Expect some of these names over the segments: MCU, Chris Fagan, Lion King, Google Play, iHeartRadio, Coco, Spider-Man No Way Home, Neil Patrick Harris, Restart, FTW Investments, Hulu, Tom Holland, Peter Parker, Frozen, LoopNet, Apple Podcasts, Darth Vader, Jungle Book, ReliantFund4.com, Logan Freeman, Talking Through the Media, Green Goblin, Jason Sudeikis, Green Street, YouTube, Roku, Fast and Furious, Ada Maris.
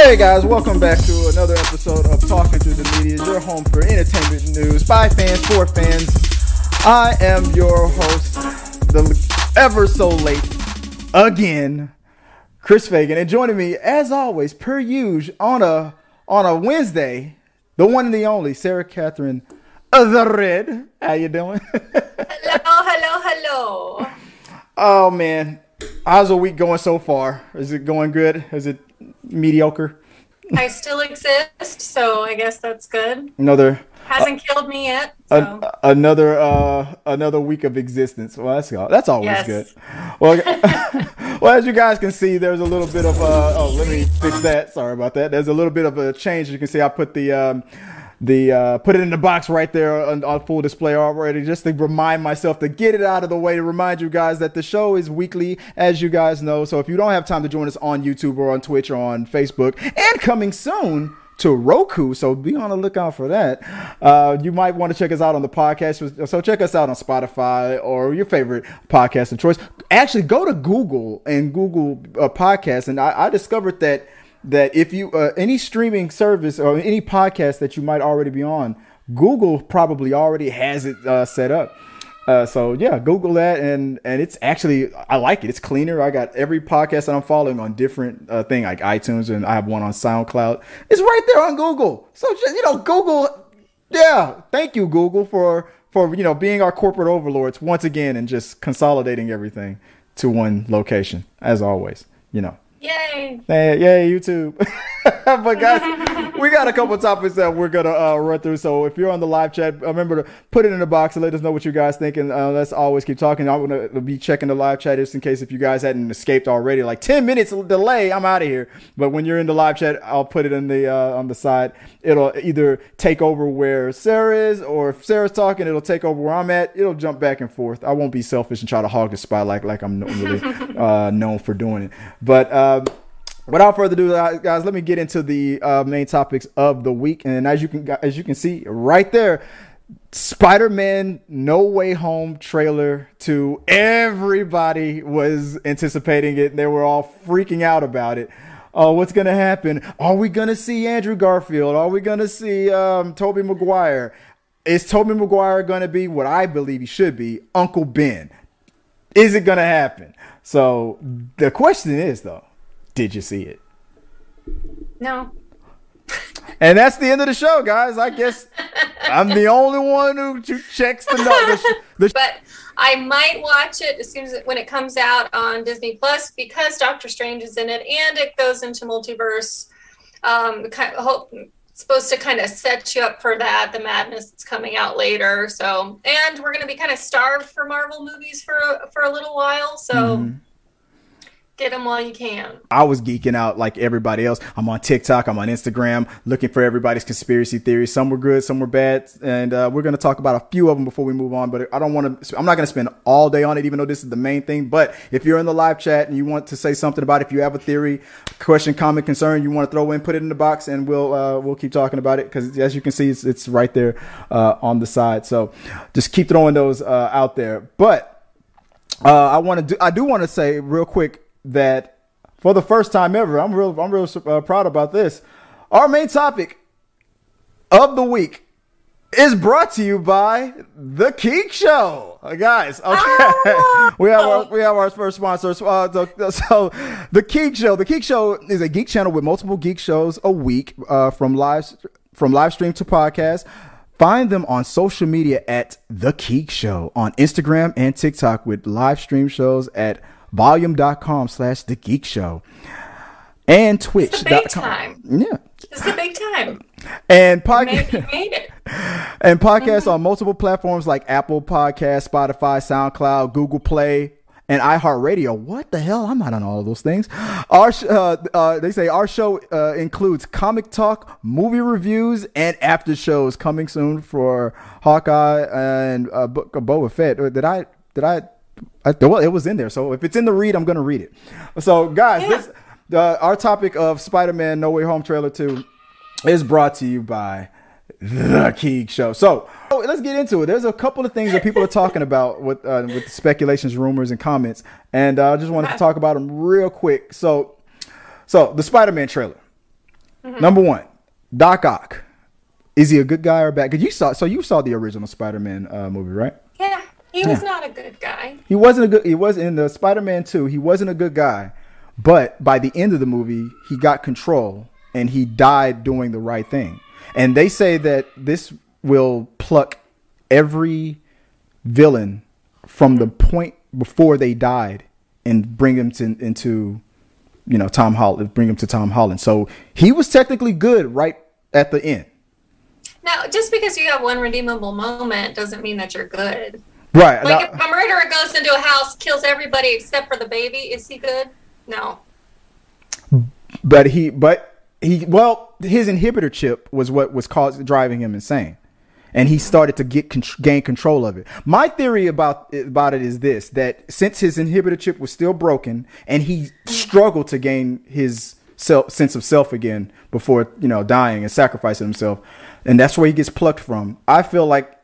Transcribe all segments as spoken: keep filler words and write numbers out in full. Hey guys, welcome back to another episode of Talking Through the Media, your home for entertainment news by fans for fans. I am your host, the ever so late again, Chris Fagan, and joining me as always, per usual, on a on a Wednesday, the one and the only Sarah Catherine, the Red. How you doing? Hello, hello, hello. Oh man, how's the week going so far? Is it going good? Is it mediocre? I still exist, so I guess that's good. Another hasn't uh, killed me yet. So. A, another uh, another week of existence. Well, that's that's always yes. good. Well, well, as you guys can see, there's a little bit of uh, oh, let me fix that. Sorry about that. There's a little bit of a change. You can see I put the um, the uh, put it in the box right there on, on full display already, just to remind myself to get it out of the way, to remind you guys that the show is weekly, as you guys know. So if you don't have time to join us on YouTube or on Twitch or on Facebook, and coming soon to Roku, so be on the lookout for that. Uh, you might want to check us out on the podcast, so check us out on Spotify or your favorite podcast of choice. Actually, go to Google and Google uh, podcasts, and I, I discovered that that if you uh, any streaming service or any podcast that you might already be on, Google probably already has it uh, set up. Uh, so yeah, Google that, and and it's actually, I like it. It's cleaner. I got every podcast that I'm following on different uh, thing, like iTunes, and I have one on SoundCloud. It's right there on Google. So just, you know, Google. Yeah, thank you, Google, for for you know being our corporate overlords once again and just consolidating everything to one location, as always. You know. Yay! Hey, yay, YouTube. But guys, we got a couple topics that we're gonna uh, run through. So if you're on the live chat, remember to put it in the box and let us know what you guys think. And uh, let's always keep talking. I'm gonna be checking the live chat just in case if you guys hadn't escaped already. Like ten minutes delay, I'm out of here. But when you're in the live chat, I'll put it in the uh, on the side. It'll either take over where Sarah is, or if Sarah's talking, it'll take over where I'm at. It'll jump back and forth. I won't be selfish and try to hog the spotlight like I'm really uh, known for doing it. But uh, Uh, without further ado, guys, let me get into the uh, main topics of the week. And as you can as you can see right there, Spider-Man No Way Home trailer two. Everybody was anticipating it. They were all freaking out about it. Oh, uh, what's going to happen? Are we going to see Andrew Garfield? Are we going to see um, Toby Maguire? Is Toby Maguire going to be what I believe he should be, Uncle Ben? Is it going to happen? So the question is, though, did you see it? No. And that's the end of the show, guys. I guess I'm the only one who, who checks the numbers. The sh- but I might watch it as soon as it, when it comes out on Disney Plus, because Doctor Strange is in it and it goes into multiverse. Um, kind of hope, it's supposed to kind of set you up for that, the madness that's coming out later. So, and we're going to be kind of starved for Marvel movies for for a little while. So. Mm-hmm. Get them while you can. I was geeking out like everybody else. I'm on TikTok. I'm on Instagram, looking for everybody's conspiracy theories. Some were good, some were bad, and uh, we're going to talk about a few of them before we move on. But I don't want to. I'm not going to spend all day on it, even though this is the main thing. But if you're in the live chat and you want to say something about it, if you have a theory, question, comment, concern, you want to throw in, put it in the box, and we'll uh, we'll keep talking about it, because as you can see, it's, it's right there uh, on the side. So just keep throwing those uh, out there. But uh, I want to. Do, I do want to say real quick. That for the first time ever, I'm real, I'm real uh, proud about this. Our main topic of the week is brought to you by The Geek Show, uh, guys. Okay, oh. we have our, we have our first sponsor. Uh, so, so The Geek Show, The Geek Show is a geek channel with multiple geek shows a week, uh, from live from live stream to podcast. Find them on social media at The Geek Show on Instagram and TikTok, with live stream shows at volume.com slash the geek show and twitch dot com. Yeah, it's the big time. And podcast and podcasts mm-hmm. on multiple platforms like Apple Podcasts, Spotify, SoundCloud, Google Play, and iHeartRadio. What the hell? I'm not on all of those things. Our uh, uh, they say our show uh, includes comic talk, movie reviews, and after shows. Coming soon for Hawkeye and uh, Book of Boba Fett. Did I? Did I? I, well, it was in there, so if it's in the read, I'm going to read it. So, guys, yeah. this uh, our topic of Spider-Man No Way Home Trailer two is brought to you by The Geek Show. So, oh, let's get into it. There's a couple of things that people are talking about with, uh, with the speculations, rumors, and comments, and uh, I just wanted to talk about them real quick. So, so the Spider-Man trailer. Mm-hmm. Number one, Doc Ock. Is he a good guy or bad? Cause you saw, so you saw the original Spider-Man uh, movie, right? Yeah, he was yeah. not a good guy. He wasn't a good. He was in the Spider-Man two. He wasn't a good guy, but by the end of the movie, he got control and he died doing the right thing. And they say that this will pluck every villain from the point before they died and bring them to, into, you know, Tom Holland. Bring them to Tom Holland. So he was technically good right at the end. Now, just because you have one redeemable moment doesn't mean that you're good. Right. Like, now, if a murderer goes into a house, kills everybody except for the baby, is he good? No. But he, but he, well, his inhibitor chip was what was causing, driving him insane. And he started to get gain control of it. My theory about about it is this, that since his inhibitor chip was still broken and he struggled to gain his self, sense of self again before, you know, dying and sacrificing himself, and that's where he gets plucked from. I feel like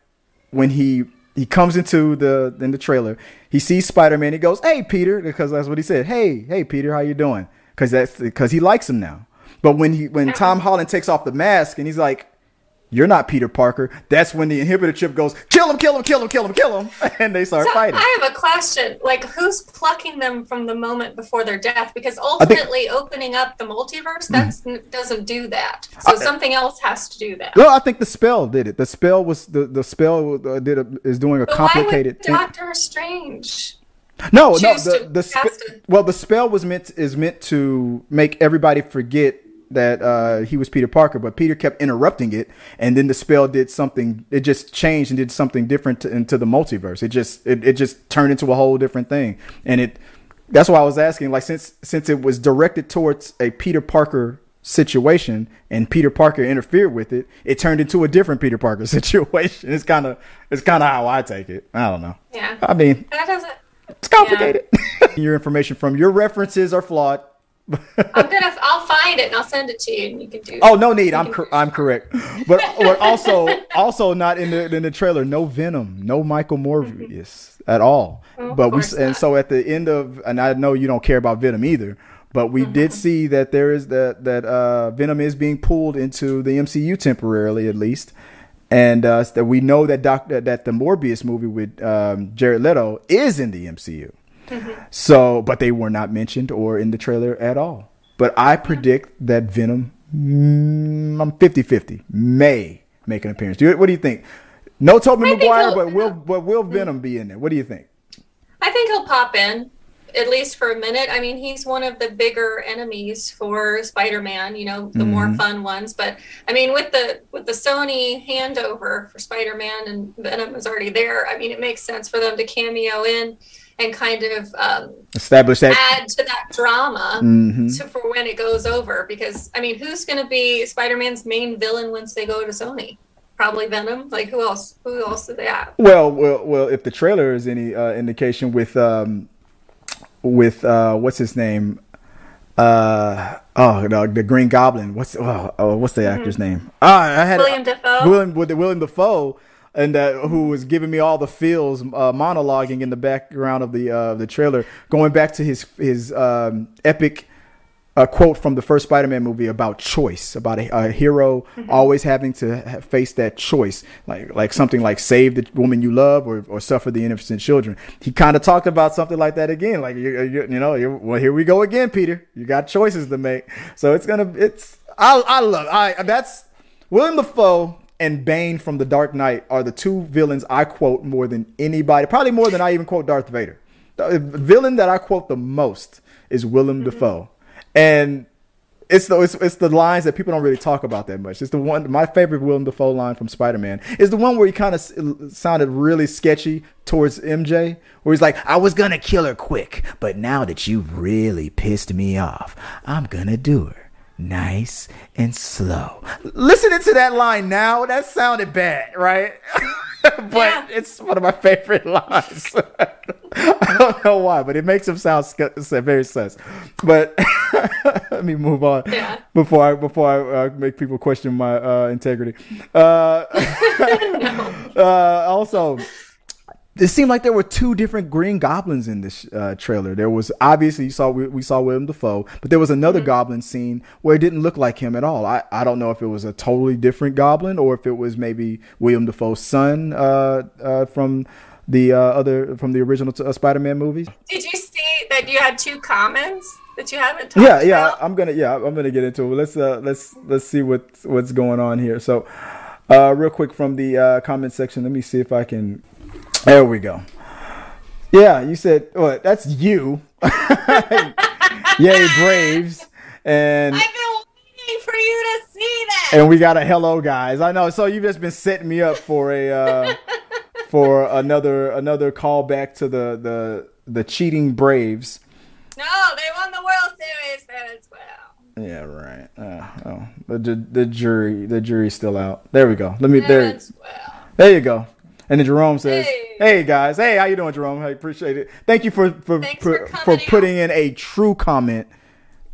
when he he comes into the in the trailer, he sees Spider-Man, he goes, "Hey, Peter," because that's what he said. "Hey, hey, Peter, how you doing?" Because that's because he likes him now. But when he when Tom Holland takes off the mask and he's like, "You're not Peter Parker," that's when the inhibitor chip goes, "Kill him, kill him, kill him, kill him, kill him," and they start so fighting. I have a question. Like, who's plucking them from the moment before their death? Because ultimately think, opening up the multiverse, that mm. doesn't do that. So I, something else has to do that. Well, I think the spell did it. The spell was the, the spell did a, is doing a but complicated why would Doctor Strange No, no, the, the spe- well, the spell was meant to, is meant to make everybody forget that uh he was Peter Parker, but Peter kept interrupting it, and then the spell did something. It just changed and did something different to, into the multiverse. It just it, it just turned into a whole different thing, and it that's why I was asking, like, since since it was directed towards a Peter Parker situation and Peter Parker interfered with it, it turned into a different Peter Parker situation. It's kind of it's kind of how I take it. I don't know. Yeah, I mean, that doesn't. It's complicated. Yeah. Your information from your references are flawed. I'm gonna. I'll find it and I'll send it to you, and you can do. Oh, no need. I'm cor- I'm correct. But we're also also not in the in the trailer. No Venom. No Michael Morbius mm-hmm. at all. Well, but we not. And so at the end of, and I know you don't care about Venom either, but we mm-hmm. did see that there is that that uh, Venom is being pulled into the M C U temporarily, at least, and uh, that we know that doc that the Morbius movie with um, Jared Leto is in the M C U. Mm-hmm. So, but they were not mentioned or in the trailer at all. But I predict that Venom, mm, I'm fifty-fifty, may make an appearance. Do you, what do you think? No Toby Maguire, but will but will Venom be in there? What do you think? I think he'll pop in, at least for a minute. I mean, he's one of the bigger enemies for Spider-Man, you know, the mm-hmm. more fun ones. But I mean, with the with the Sony handover for Spider-Man, and Venom is already there, I mean, it makes sense for them to cameo in and kind of um, establish that, add to that drama mm-hmm. to, for when it goes over. Because, I mean, who's going to be Spider-Man's main villain once they go to Sony? Probably Venom. Like, who else? Who else do they have? Well, well, well. If the trailer is any uh, indication with um, with uh, what's his name? Uh, oh, the, the Green Goblin. What's oh, oh what's the mm-hmm. actor's name? Ah, I had Willem Dafoe. Willem with Willem Dafoe. And uh, who was giving me all the feels, uh, monologuing in the background of the uh, the trailer, going back to his his um, epic uh, quote from the first Spider-Man movie about choice, about a, a hero mm-hmm. always having to ha- face that choice, like like something like save the woman you love or, or suffer the innocent children. He kind of talked about something like that again, like you you, you know, you're, well, here we go again, Peter. You got choices to make, so it's gonna it's I I love I that's Willem Dafoe. And Bane from The Dark Knight are the two villains I quote more than anybody, probably more than I even quote Darth Vader. The villain that I quote the most is Willem mm-hmm. Dafoe, and it's the it's, it's the lines that people don't really talk about that much. It's the one, my favorite Willem Dafoe line from Spider-Man is the one where he kind of sounded really sketchy towards M J, where he's like, "I was gonna kill her quick, but now that you've really pissed me off, I'm gonna do her. Nice and slow." Listening to that line now, that sounded bad, right? But yeah. It's one of my favorite lines. I don't know why, but it makes him sound sc- very sus. But let me move on yeah. before I before I uh, make people question my uh, integrity. Uh, no. uh, also, It seemed like there were two different Green Goblins in this uh, trailer. There was, obviously, you saw we, we saw Willem Dafoe, but there was another mm-hmm. Goblin scene where it didn't look like him at all. I, I don't know if it was a totally different Goblin or if it was maybe Willem Dafoe's son uh, uh, from the uh, other from the original uh, Spider-Man movies. Did you see that you had two comments that you haven't talked yeah, about? Yeah, yeah. I'm gonna yeah I'm gonna get into it. Let's uh, let's let's see what what's going on here. So, uh, real quick from the uh, comment section, let me see if I can. There we go. Yeah, you said, well, that's you. Yay, Braves. And I've been waiting for you to see that. And we got a hello, guys. I know. So you've just been setting me up for a uh, for another another callback to the, the the cheating Braves. No, they won the World Series as well. Yeah, right. Uh, oh, but the the jury the jury's still out. There we go. Let me there. Well. There you go. And then Jerome says, hey. hey, guys. Hey, how you doing, Jerome? I appreciate it. Thank you for for, for, for putting out. in a true comment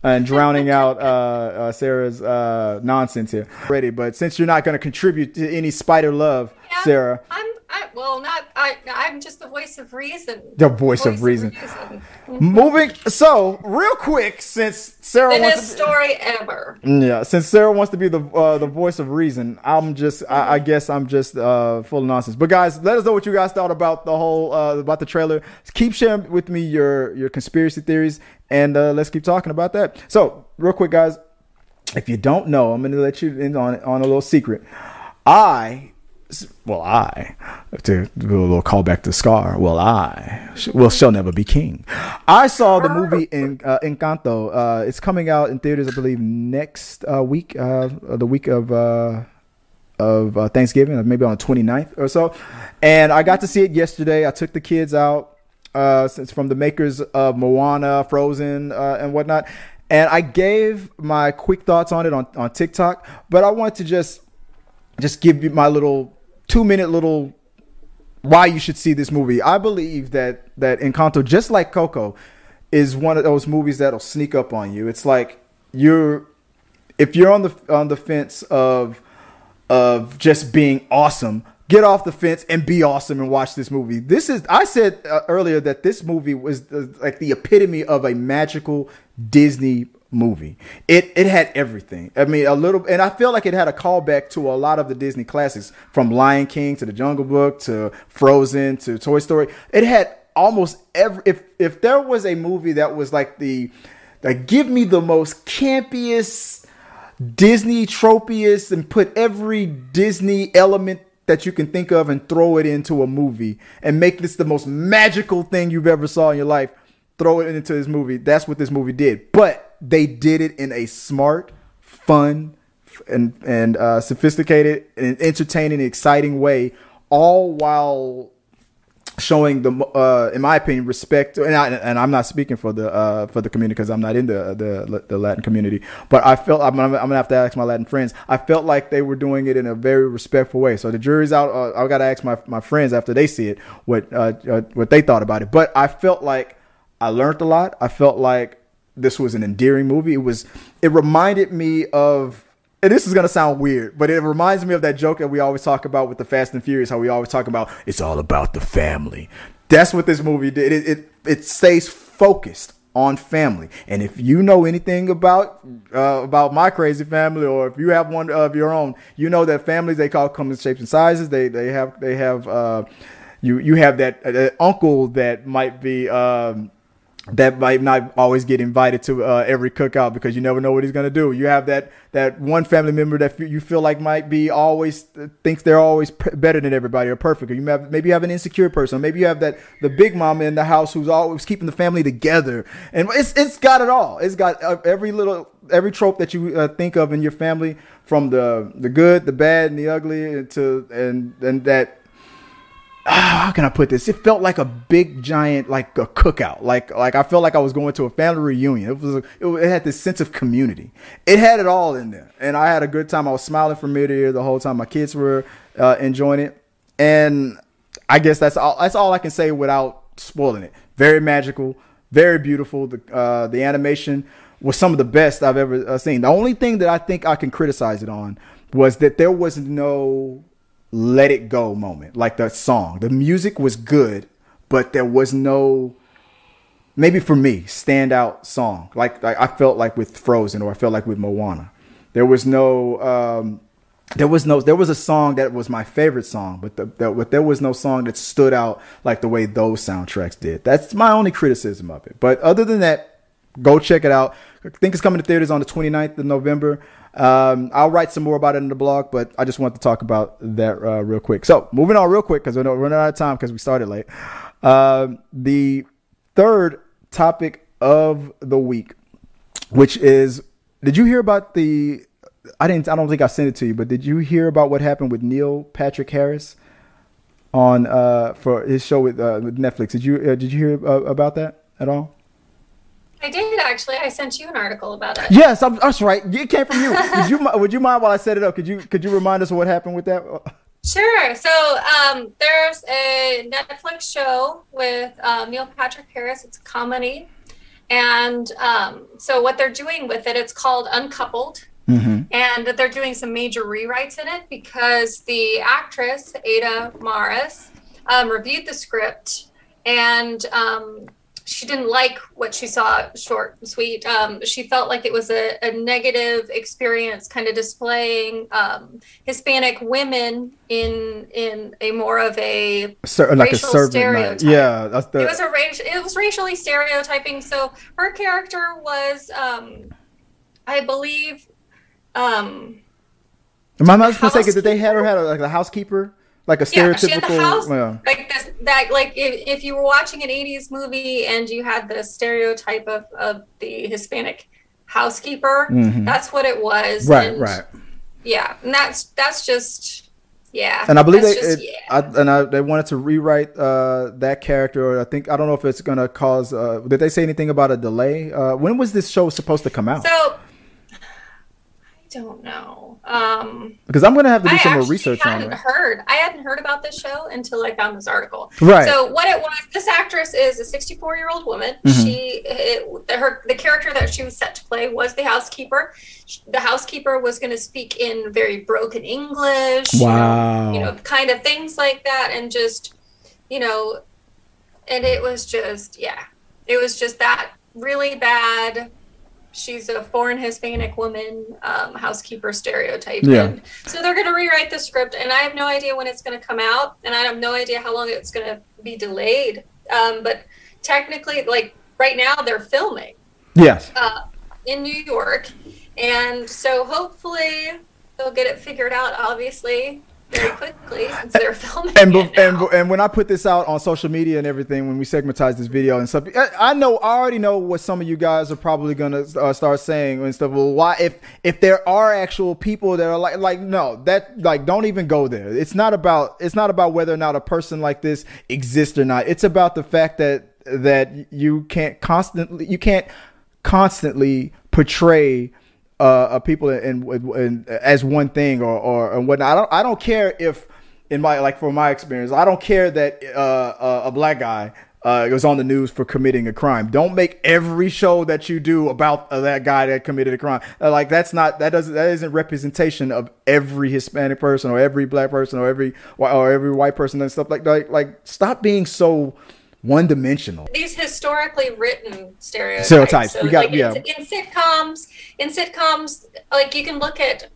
and drowning out uh, uh, Sarah's uh, nonsense here. Ready, but since you're not going to contribute to any spider love, yeah, Sarah. I'm, I, well, not, I, I'm just the voice of reason. The voice, voice of reason. reason. Moving. So real quick, since Sarah in wants to be, story ever. Yeah. Since Sarah wants to be the, uh, the voice of reason, I'm just, mm-hmm. I, I guess I'm just, uh, full of nonsense, but guys, let us know what you guys thought about the whole, uh, about the trailer. Keep sharing with me your, your conspiracy theories and, uh, let's keep talking about that. So real quick, guys, if you don't know, I'm going to let you in on, on a little secret. I, Well, I, to do a little callback to Scar, well, I, well, shall never be king. I saw the movie in uh, Encanto. Uh, it's coming out in theaters, I believe, next uh, week, uh, the week of uh, of uh, Thanksgiving, maybe on the twenty-ninth or so. And I got to see it yesterday. I took the kids out. Uh, it's from the makers of Moana, Frozen, uh, and whatnot. And I gave my quick thoughts on it on, on TikTok, but I wanted to just just give you my little two minute little why you should see this movie. I believe that that Encanto, just like Coco, is one of those movies that'll sneak up on you. It's like you're if you're on the on the fence of of just being awesome, get off the fence and be awesome and watch this movie. This is I said uh, earlier that this movie was the, like the epitome of a magical Disney movie. It it had everything. I mean, a little, and I feel like it had a callback to a lot of the Disney classics, from Lion King to The Jungle Book to Frozen to Toy Story. It had almost every. If if there was a movie that was like the, like give me the most campiest Disney tropiest and put every Disney element that you can think of and throw it into a movie and make this the most magical thing you've ever saw in your life, throw it into this movie. That's what this movie did. But they did it in a smart, fun, and and uh, sophisticated, and entertaining, exciting way, all while showing the, uh, in my opinion, respect. And, I, and I'm not speaking for the uh, for the community because I'm not in the, the the Latin community. But I felt I'm, I'm gonna have to ask my Latin friends. I felt like they were doing it in a very respectful way. So the jury's out. Uh, I gotta ask my, my friends after they see it what uh, uh, what they thought about it. But I felt like I learned a lot. I felt like this was an endearing movie. It was, it reminded me of, and this is going to sound weird, but it reminds me of that joke that we always talk about with the Fast and Furious, how we always talk about, it's all about the family. That's what this movie did. It, it, it stays focused on family. And if you know anything about, uh, about my crazy family, or if you have one of your own, you know that families, they all come in shapes and sizes. They, they have, they have, uh, you, you have that, that uncle that might be, um, that might not always get invited to uh, every cookout because you never know what he's going to do. You have that that one family member that f- you feel like might be always uh, thinks they're always p- better than everybody or perfect. Or you have, maybe you have an insecure person. Maybe you have that the big mama in the house who's always keeping the family together. And it's it's got it all. It's got uh, every little every trope that you uh, think of in your family, from the the good, the bad, and the ugly to and and that. How can I put this? It felt like a big giant, like a cookout. Like, like I felt like I was going to a family reunion. It was, a, it, it had this sense of community. It had it all in there, and I had a good time. I was smiling from ear to ear the whole time. My kids were uh, enjoying it, and I guess that's all. That's all I can say without spoiling it. Very magical, very beautiful. The uh, the animation was some of the best I've ever uh, seen. The only thing that I think I can criticize it on was that there was no let it go moment, like the song. The music was good, but there was no, maybe for me, standout song. Like, like I felt like with Frozen, or I felt like with Moana. There was no, um, there was no, there was a song that was my favorite song, but the, the, but there was no song that stood out like the way those soundtracks did. That's my only criticism of it. But other than that, go check it out. I think it's coming to theaters on the twenty-ninth of November. Um, I'll write some more about it in the blog, but I just wanted to talk about that uh, real quick. So moving on real quick, because we're running out of time because we started late. Um, the third topic of the week, which is, did you hear about the, I didn't, I don't think I sent it to you, but did you hear about what happened with Neil Patrick Harris on, uh, for his show with, uh, with Netflix? Did you, uh, did you hear uh, about that at all? I did, actually. I sent you an article about it. Yes, I'm, that's right. It came from you. Would you would you mind while I set it up? Could you could you remind us of what happened with that? Sure. So um, there's a Netflix show with um, Neil Patrick Harris. It's a comedy, and um, so what they're doing with it, it's called Uncoupled, mm-hmm. and they're doing some major rewrites in it because the actress Ada Maris um, reviewed the script and. Um, She didn't like what she saw, short and sweet. Um, she felt like it was a, a negative experience, kind of displaying um, Hispanic women in in a more of a Ser- like racial a stereotype. Yeah, that's the- it was a race. It was racially stereotyping. So her character was, um, I believe. Um, Am I not mistaken that they had her had a, like a housekeeper? Like a stereotypical, yeah, she had the house, yeah. like this, that, like if, if you were watching an eighties movie and you had the stereotype of, of the Hispanic housekeeper, mm-hmm. that's what it was. Right, and, right. Yeah, and that's that's just, yeah. And I believe they, just, it, yeah. I, and I, they wanted to rewrite uh, that character. I think I don't know if it's going to cause. Uh, did they say anything about a delay? Uh, when was this show supposed to come out? So. Don't know um because I'm gonna have to do I some more research on it. Heard I hadn't heard about this show until I found this article. Right. So what it was, this actress is a sixty-four year old woman. Mm-hmm. She it, the, her the character that she was set to play was the housekeeper. She, the housekeeper was going to speak in very broken English. Wow. You know, you know, kind of things like that, and just you know, and it was just yeah, it was just that really bad. She's a foreign Hispanic woman, um, housekeeper stereotype. Yeah. And so they're going to rewrite the script, and I have no idea when it's going to come out, and I have no idea how long it's going to be delayed. Um, but technically, like right now, they're filming. Yes. Uh, in New York, and so hopefully they'll get it figured out. Obviously. Very quickly since they're filming and, it now. and and when I put this out on social media and everything, when we segmentize this video and stuff, I know I already know what some of you guys are probably gonna uh, start saying and stuff. Well, why if if there are actual people that are like like no that like don't even go there. It's not about it's not about whether or not a person like this exists or not. It's about the fact that that you can't constantly you can't constantly portray. Uh, uh, people in, in, in as one thing or or and whatnot. I don't I don't care if in my like for my experience, I don't care that uh, a, a black guy uh, was on the news for committing a crime. Don't make every show that you do about uh, that guy that committed a crime. Uh, like that's not that doesn't that isn't representation of every Hispanic person or every black person or every or every white person and stuff like that. Like, like stop being so. One-dimensional. These historically written stereotypes. Stereotypes. So, you got, like, yeah. in, in sitcoms, in sitcoms, like you can look at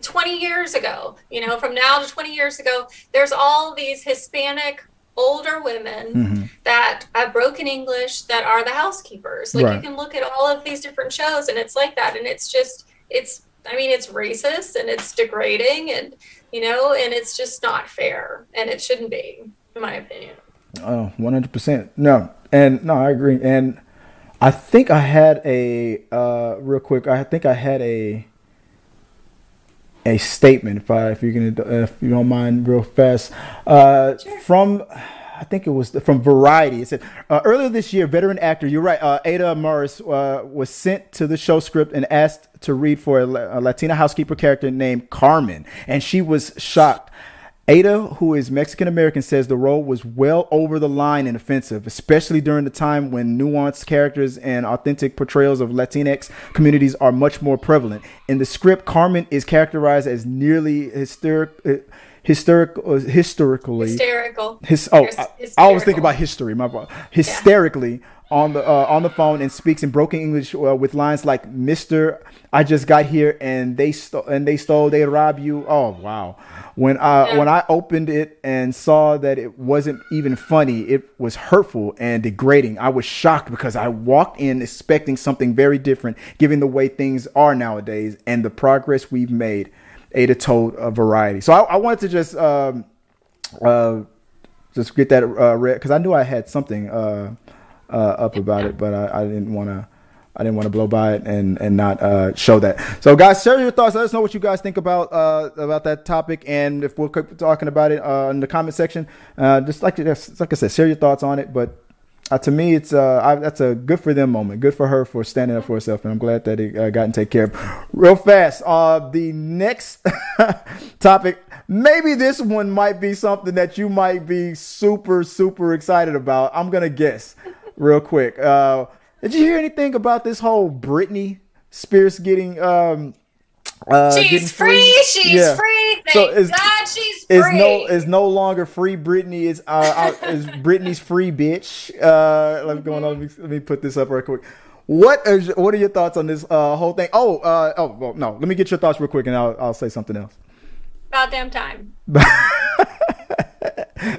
twenty years ago. You know, from now to twenty years ago, there's all these Hispanic older women mm-hmm. that have broken English that are the housekeepers. Like right. You can look at all of these different shows, and it's like that. And it's just, it's. I mean, it's racist and it's degrading, and you know, and it's just not fair, and it shouldn't be, in my opinion. Oh, one hundred percent. No, and no, I agree. And I think I had a uh, real quick. I think I had a a statement. If I, if you can, if you don't mind, real fast uh, sure. from. I think it was from Variety. It said, uh, earlier this year, veteran actor, you're right, uh, Ada Maris uh, was sent to the show script and asked to read for a, a Latina housekeeper character named Carmen. And she was shocked. Ada, who is Mexican-American, says the role was well over the line and offensive, especially during the time when nuanced characters and authentic portrayals of Latinx communities are much more prevalent. In the script, Carmen is characterized as nearly hysteric, hysteric, uh, historically, hysterical. His, oh, Hys- I, I always think about history. My brother. Hysterically yeah. on the uh, on the phone and speaks in broken English uh, with lines like "Mister, I just got here and they st- and they stole, they robbed you." Oh wow! When I yeah. when I opened it and saw that it wasn't even funny, it was hurtful and degrading. I was shocked because I walked in expecting something very different, given the way things are nowadays and the progress we've made. Ada told a Variety. So I, I wanted to just um, uh, just get that uh, read because I knew I had something uh, uh, up about it, but I, I didn't want to. I didn't want to blow by it and and not uh, show that. So guys, share your thoughts. Let us know what you guys think about uh, about that topic, and if we're talking about it uh, in the comment section, uh, just like just like I said, share your thoughts on it. But uh, to me, it's uh, I, that's a good for them moment. Good for her for standing up for herself, and I'm glad that it uh, gotten taken care of real fast. Uh, the next topic, maybe this one might be something that you might be super super excited about. I'm gonna guess real quick. Uh, Did you hear anything about this whole Britney Spears getting um uh, she's getting free. free? She's yeah. free. Thank so is, God she's free. It's no it's no longer free Britney is uh, uh is Britney's free bitch. Uh let me go on let me, let me put this up real quick. What are what are your thoughts on this uh, whole thing? Oh, uh oh well, no, let me get your thoughts real quick and I'll I'll say something else. About damn time.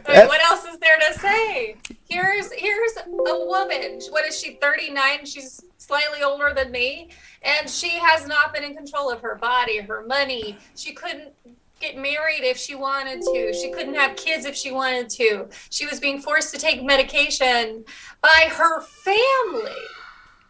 I mean, what else is there to say? Here's here's a woman. What is she, thirty-nine? She's slightly older than me. And she has not been in control of her body, her money. She couldn't get married if she wanted to. She couldn't have kids if she wanted to. She was being forced to take medication by her family.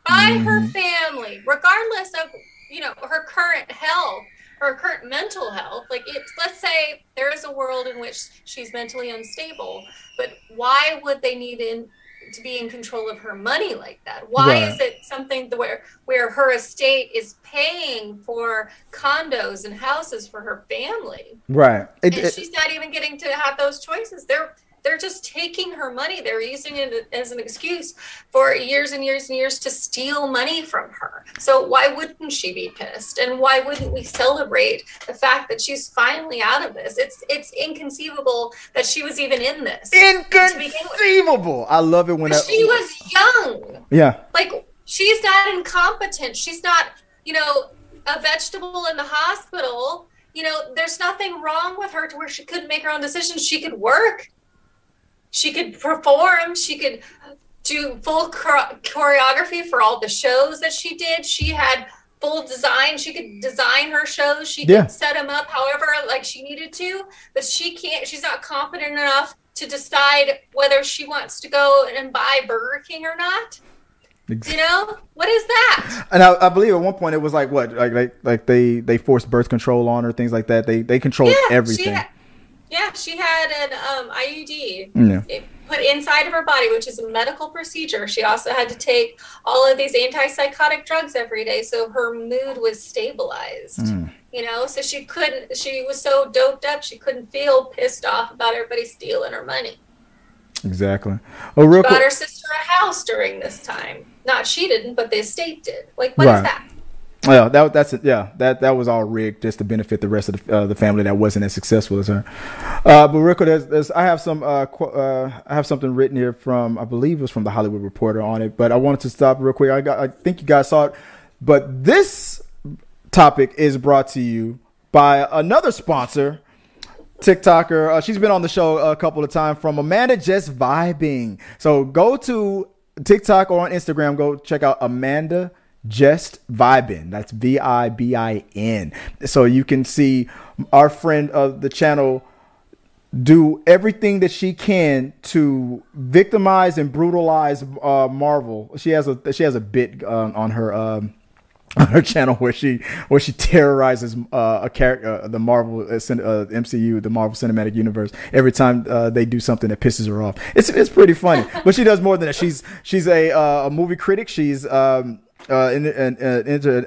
By mm-hmm. her family. Regardless of, you know, her current health. Her current mental health, like it's, let's say there is a world in which she's mentally unstable, but why would they need in, to be in control of her money like that? Why right. is it something where where her estate is paying for condos and houses for her family? Right. It, and it, she's not even getting to have those choices. They're they're just taking her money. They're using it as an excuse for years and years and years to steal money from her. So why wouldn't she be pissed? And why wouldn't we celebrate the fact that she's finally out of this? It's it's inconceivable that she was even in this. Inconceivable. I love it when I, she was young. Yeah. Like she's not incompetent. She's not, you know, a vegetable in the hospital. You know, there's nothing wrong with her to where she couldn't make her own decisions. She could work. She could perform, she could do full choreography for all the shows that she did. She had full design, she could design her shows, she yeah. could set them up however like she needed to, but she can't, she's not confident enough to decide whether she wants to go and buy Burger King or not. You know, what is that? And I, I believe at one point it was like what, like like, like they, they forced birth control on her, things like that. They they controlled yeah, everything. Yeah, she had an um, I U D yeah. put inside of her body, which is a medical procedure. She also had to take all of these antipsychotic drugs every day, so her mood was stabilized. Mm. You know, so she couldn't. She was so doped up, she couldn't feel pissed off about everybody stealing her money. Exactly. Oh, real quick. She bought her sister a house during this time. Not she didn't, but the estate did. Like, what right. is that? Yeah, that that's it. Yeah, that that was all rigged just to benefit the rest of the, uh, the family that wasn't as successful as her. Uh, but Rico, there's, there's, I have some uh, qu- uh, I have something written here from I believe it was from the Hollywood Reporter on it. But I wanted to stop real quick. I got I think you guys saw it. But this topic is brought to you by another sponsor, TikToker. Uh, she's been on the show a couple of times from Amanda Just Vibing. So go to TikTok or on Instagram. Go check out Amanda Just Vibing. That's V I B I N. So you can see our friend of the channel do everything that she can to victimize and brutalize uh, Marvel. She has a she has a bit uh, on her um, on her channel where she where she terrorizes uh, a character, uh, the Marvel uh, M C U, the Marvel Cinematic Universe. Every time uh, they do something that pisses her off, it's it's pretty funny. But she does more than that. She's she's a uh, a movie critic. She's um, Uh, an, an,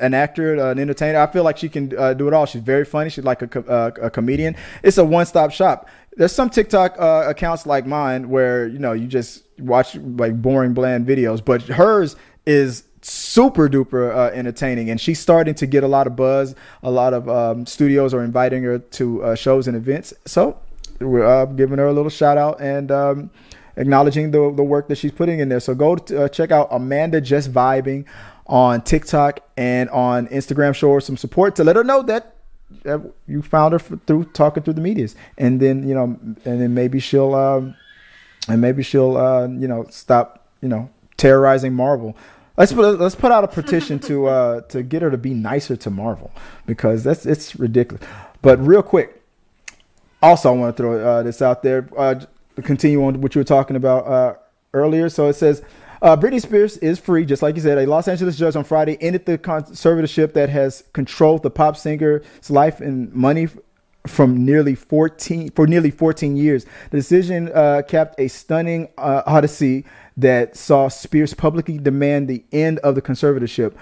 an actor, an entertainer. I feel like she can uh, do it all. She's very funny. She's like a, uh, a comedian. It's a one-stop shop. There's some TikTok uh, accounts like mine where, you know, you just watch like boring, bland videos, but hers is super duper uh, entertaining, and she's starting to get a lot of buzz. A lot of um, studios are inviting her to uh, shows and events. So we're uh, giving her a little shout out and um, acknowledging the, the work that she's putting in there. So go to, uh, check out Amanda Just Vibing on TikTok and on Instagram. Show her some support to let her know that you found her through Talking Through the Medias, and then you know, and then maybe she'll, um, and maybe she'll, uh, you know, stop, you know, terrorizing Marvel. Let's put, let's put out a petition to uh, to get her to be nicer to Marvel, because that's it's ridiculous. But real quick, also I want to throw uh, this out there. Uh, to continue on what you were talking about uh, earlier. So it says. Uh, Britney Spears is free, just like you said. A Los Angeles judge on Friday ended the conservatorship that has controlled the pop singer's life and money from nearly fourteen for nearly fourteen years. The decision uh, capped a stunning uh, odyssey that saw Spears publicly demand the end of the conservatorship,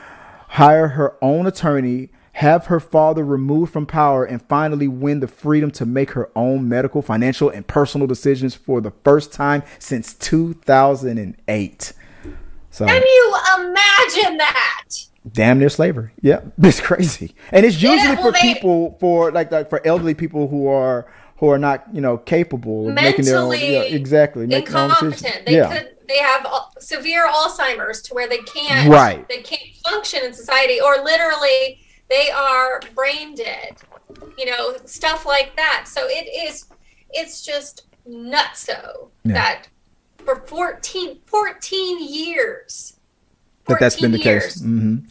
hire her own attorney, have her father removed from power, and finally win the freedom to make her own medical, financial, and personal decisions for the first time since two thousand eight. So, can you imagine that? Damn near slavery. Yeah, it's crazy, and it's usually yeah, well, for they, people for like, like for elderly people who are who are not you know capable of making their own, yeah, exactly incompetent. They yeah. could they have severe Alzheimer's to where they can't right. they can't function in society, or literally they are brain dead. You know, stuff like that. So it is it's just nutso yeah. that. For fourteen years. fourteen that that's been the years. Case. Mm-hmm.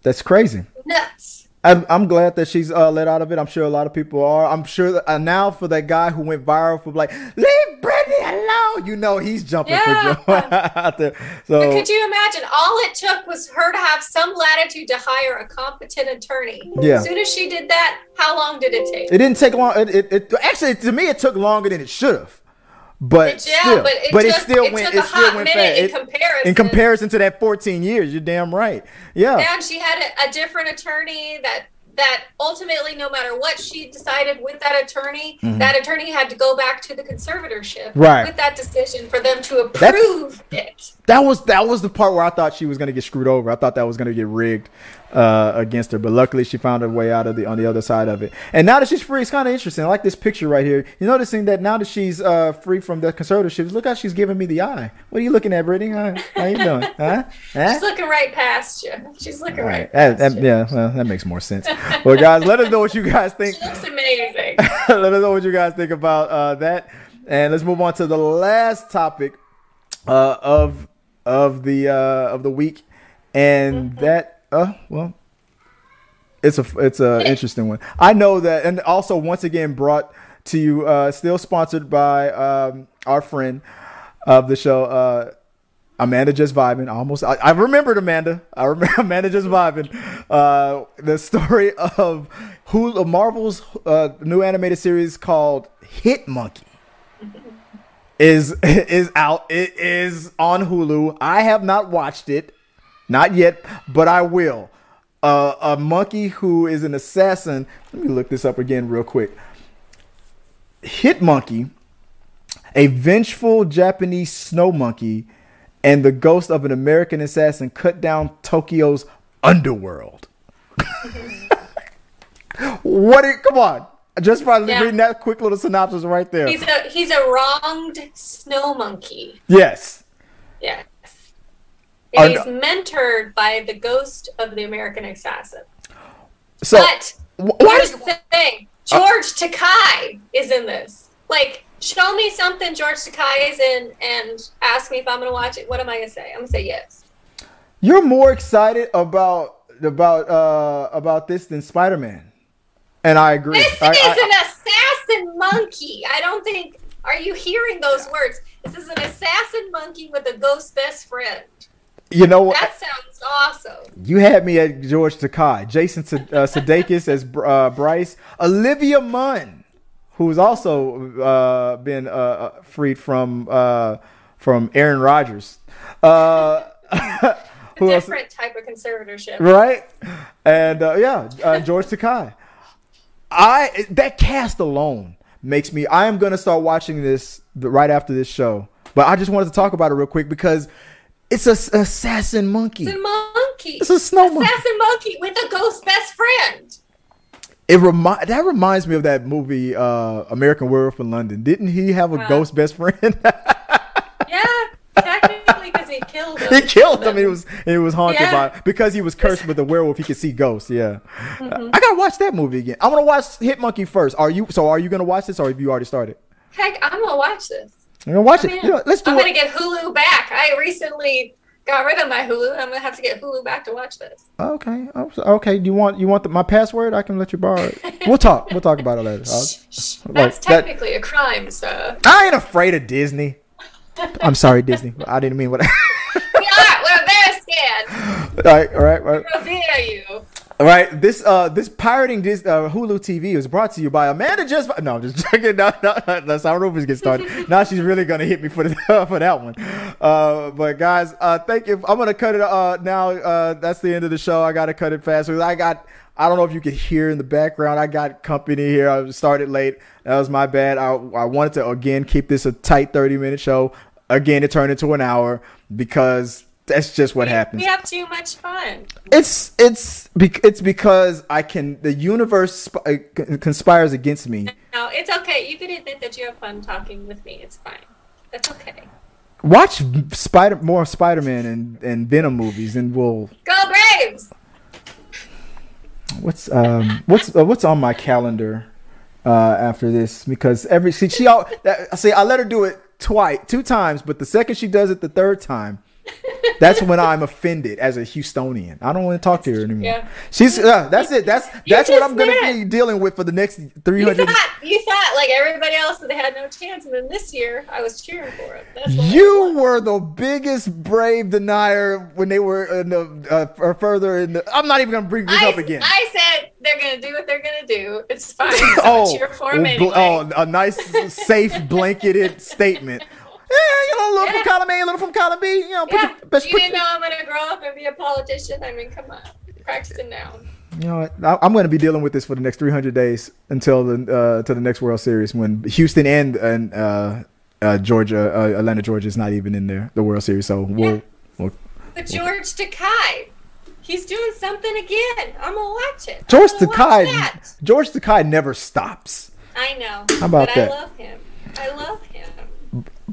That's crazy. Nuts. I'm, I'm glad that she's uh, let out of it. I'm sure a lot of people are. I'm sure that, uh, now for that guy who went viral for like, leave Britney alone. You know, he's jumping yeah. for joy out there. So, but could you imagine? All it took was her to have some latitude to hire a competent attorney. Yeah. As soon as she did that, how long did it take? It didn't take long. It, it, it actually, to me, it took longer than it should have. But it, yeah, still, but it, but took, it still it went. It still went fast. In, it, comparison. in comparison to that fourteen years, you're damn right. Yeah. And she had a, a different attorney that that ultimately, no matter what she decided with that attorney, mm-hmm. that attorney had to go back to the conservatorship right. with that decision for them to approve That's, it. That was that was the part where I thought she was going to get screwed over. I thought that was going to get rigged uh, against her, but luckily she found her way out of the on the other side of it. And now that she's free, it's kind of interesting. I like this picture right here. You're noticing that now that she's uh, free from the conservatorship, look how she's giving me the eye. What are you looking at, Brittany? How, how you doing? Huh? Huh? She's looking right past you. She's looking right, right past that, you. Yeah, well, that makes more sense. Well, guys, let us know what you guys think. She looks amazing. Let us know what you guys think about uh, that. And let's move on to the last topic uh, of of the uh, of the week. And mm-hmm. that, uh, well, it's a it's an interesting one. I know that. And also, once again, brought to you, uh, still sponsored by um, our friend of the show, uh, Amanda Just Vibing. Almost, I, I remembered Amanda. I remember Amanda Just Vibing. Uh, the story of Hulu, Marvel's uh, new animated series called Hit Monkey is is out. It is on Hulu. I have not watched it, not yet, but I will. Uh, a monkey who is an assassin. Let me look this up again real quick. Hit Monkey, a vengeful Japanese snow monkey, and the ghost of an American assassin cut down Tokyo's underworld. What? It, come on! Just by yeah. reading that quick little synopsis right there. He's a he's a wronged snow monkey. Yes. Yes. And he's mentored by the ghost of the American assassin. So, but wh- here's wh- the thing: George Takei is in this. Like. Show me something George Takei is in and ask me if I'm going to watch it. What am I going to say? I'm going to say yes. You're more excited about about uh, about this than Spider-Man. And I agree. This I, is I, an assassin monkey. I don't think... Are you hearing those words? This is an assassin monkey with a ghost best friend. You know what? That sounds awesome. You had me at George Takei. Jason uh, Sudeikis as uh, Bryce. Olivia Munn, who's also uh, been uh, freed from uh, from Aaron Rodgers. Uh, a different else? type of conservatorship. Right? And uh, yeah, uh, George Takei. I That cast alone makes me... I am going to start watching this right after this show. But I just wanted to talk about it real quick because It's a assassin monkey. It's a monkey. It's a snow assassin monkey. Assassin monkey with a ghost best friend. It remi- that reminds me of that movie, uh, American Werewolf in London. Didn't he have a wow. ghost best friend? Yeah, technically, because he killed him. He killed him. He was he was haunted yeah. by because he was cursed with a werewolf. He could see ghosts. Yeah, mm-hmm. I gotta watch that movie again. I want to watch Hit Monkey first. Are you? So are you gonna watch this, or have you already started? Heck, I'm gonna watch this. I'm gonna watch oh, it. You know, let's do. I'm it. gonna get Hulu back. I recently got rid of my Hulu. I'm gonna have to get Hulu back to watch this. Okay. Okay. Do you want you want the, my password? I can let you borrow it. We'll talk. We'll talk about it later. That's like, technically that, a crime, so. I ain't afraid of Disney. I'm sorry, Disney. I didn't mean what. I... We are. We're very scared. All right. All right. All right. How dare you? All right. This uh this pirating this uh, Hulu T V is brought to you by Amanda Just. No, I'm just checking. No, no, no, that's how rumors get started. Now she's really gonna hit me for the, uh, for that one. Uh, but guys, uh, thank you. I'm gonna cut it. Uh, now uh, that's the end of the show. I gotta cut it fast because I got. I don't know if you could hear in the background. I got company here. I started late. That was my bad. I, I wanted to, again, keep this a tight thirty-minute show. Again, it turned into an hour because that's just what we, happens. We have too much fun. It's it's it's because I can. The universe conspires against me. No, it's okay. You can admit that you have fun talking with me. It's fine. That's okay. Watch Spider more Spider-Man and, and Venom movies, and we'll go Braves. What's um what's uh, what's on my calendar uh, after this? Because every see she all see I let her do it twice, two times, but the second she does it the third time, that's when I'm offended as a Houstonian. I don't want to talk to her anymore. Yeah. She's uh, that's it. That's that's what I'm mad. gonna be dealing with for the next three hundred. You thought, you thought like everybody else that they had no chance, and then this year I was cheering for it. That's you were the biggest Brave denier when they were in the, uh, or further in the. I'm not even gonna bring this I, up again. I said they're gonna do what they're gonna do. It's fine. oh, cheer for them anyway. oh, a nice, safe, blanketed statement. Yeah, you know, a little yeah. from column A, a little from column B. You know, put yeah. your, you didn't know I'm gonna grow up and be a politician. I mean, come on, practicing now. You know what? I, I'm gonna be dealing with this for the next three hundred days until the uh, to the next World Series when Houston and and uh, uh, Georgia, uh, Atlanta, Georgia is not even in there the World Series. So we'll. Yeah. we'll but George Takei, he's doing something again. I'm gonna watch it. George Takei, George Takei never stops. I know. How about but that? I love him. I love him.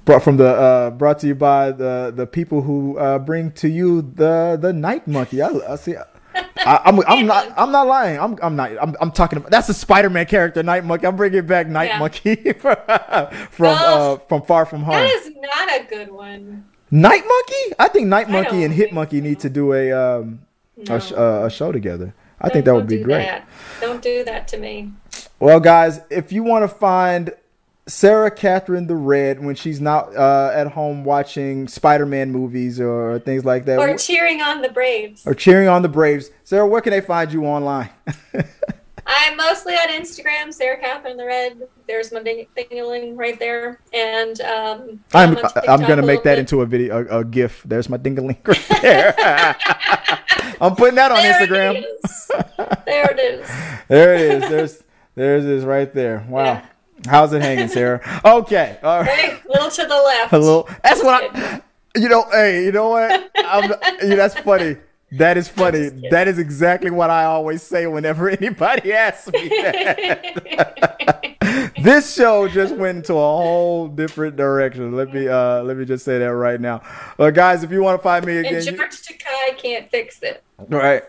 Brought from the uh, brought to you by the the people who uh, bring to you the the Night Monkey. I, I see. I, I'm I'm not I'm not lying. I'm I'm not. I'm, I'm talking about that's a Spider-Man character, Night Monkey. I'm bringing back Night yeah. Monkey from from, oh, uh, from Far From Home. That is not a good one. Night Monkey? I think Night Monkey and Hit Monkey so. need to do a um no. a, sh- uh, a show together. I don't, think that would be great. That. Don't do that to me. Well, guys, if you want to find Sarah Catherine the Red when she's not uh, at home watching Spider-Man movies or things like that, or cheering on the Braves, or cheering on the Braves. Sarah, where can they find you online? I'm mostly on Instagram, Sarah Catherine the Red. There's my ding- ding-a-ling right there, and um, I'm I'm, I'm gonna make that bit. into a video, a, a GIF. There's my ding-a-ling right there. I'm putting that on there Instagram. It is. There it is. There it is. There's there's is right there. Wow. Yeah. How's it hanging, Sarah? Okay, all right. Hey, a little to the left. A little. That's what I. You know, hey, you know what? I'm, yeah, that's funny. That is funny. That is exactly what I always say whenever anybody asks me that. This show just went into a whole different direction. Let me uh, let me just say that right now. Well, guys, if you want to find me again, and George Takei can't fix it. All right.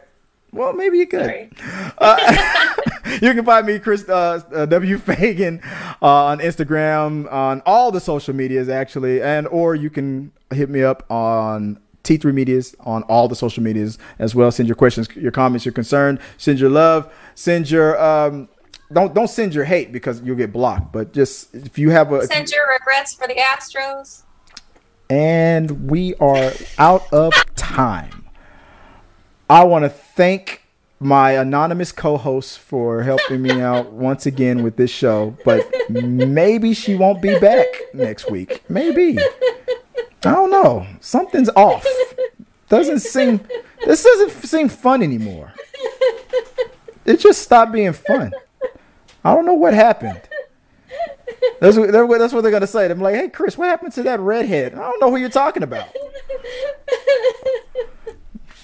Well, maybe you could. Uh, you can find me, Chris uh, W. Fagan, uh, on Instagram, on all the social medias, actually. And or you can hit me up on T three Medias, on all the social medias as well. Send your questions, your comments, your concern. Send your love. Send your... Um, don't don't send your hate because you'll get blocked. But just if you have a... Send your regrets for the Astros. And we are out of time. I want to thank my anonymous co-host for helping me out once again with this show, but maybe she won't be back next week. Maybe. I don't know. Something's off. Doesn't seem, this doesn't seem fun anymore. It just stopped being fun. I don't know what happened. That's what, that's what they're going to say. They're like, hey, Chris, what happened to that redhead? I don't know who you're talking about.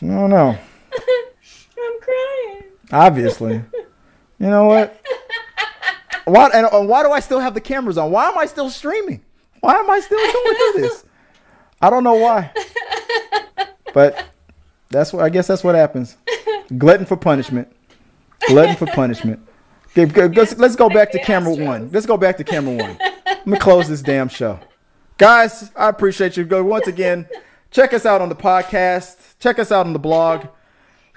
I don't know. I'm crying. Obviously. You know what? Why and why do I still have the cameras on? Why am I still streaming? Why am I still going through this? I don't know why. But that's what I guess that's what happens. Glutton for punishment. Glutton for punishment. Okay, let's, let's go back to camera one. Let's go back to camera one. Let me close this damn show. Guys, I appreciate you. Once again, check us out on the podcast. Check us out on the blog.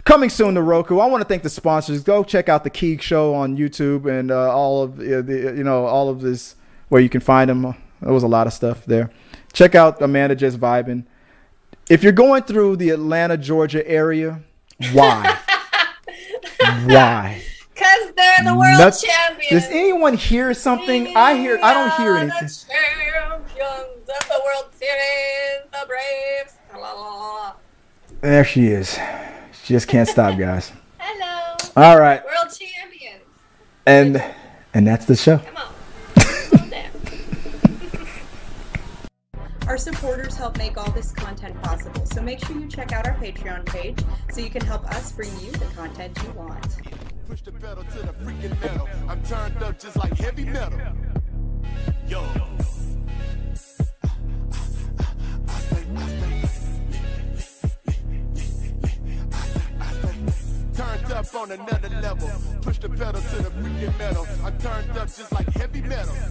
Coming soon to Roku. I want to thank the sponsors. Go check out The Geek Show on YouTube and uh, all of uh, the, you know, all of this where you can find them. There was a lot of stuff there. Check out Amanda Just Vibing. If you're going through the Atlanta, Georgia area, why? Why? Because they're the world Not, champions. Does anyone hear something? We I hear. I don't hear anything. The champions of the World Series, the Braves. La, la, la. There she is. She just can't stop, guys. Hello. All right. World champions. And and that's the show. Come on. Our supporters help make all this content possible, so make sure you check out our Patreon page so you can help us bring you the content you want. Push the pedal to the freaking metal. I'm turned up just like heavy metal. Yo. Turned up on another level. Push the pedal to the freaking metal. I'm turned up just like heavy metal.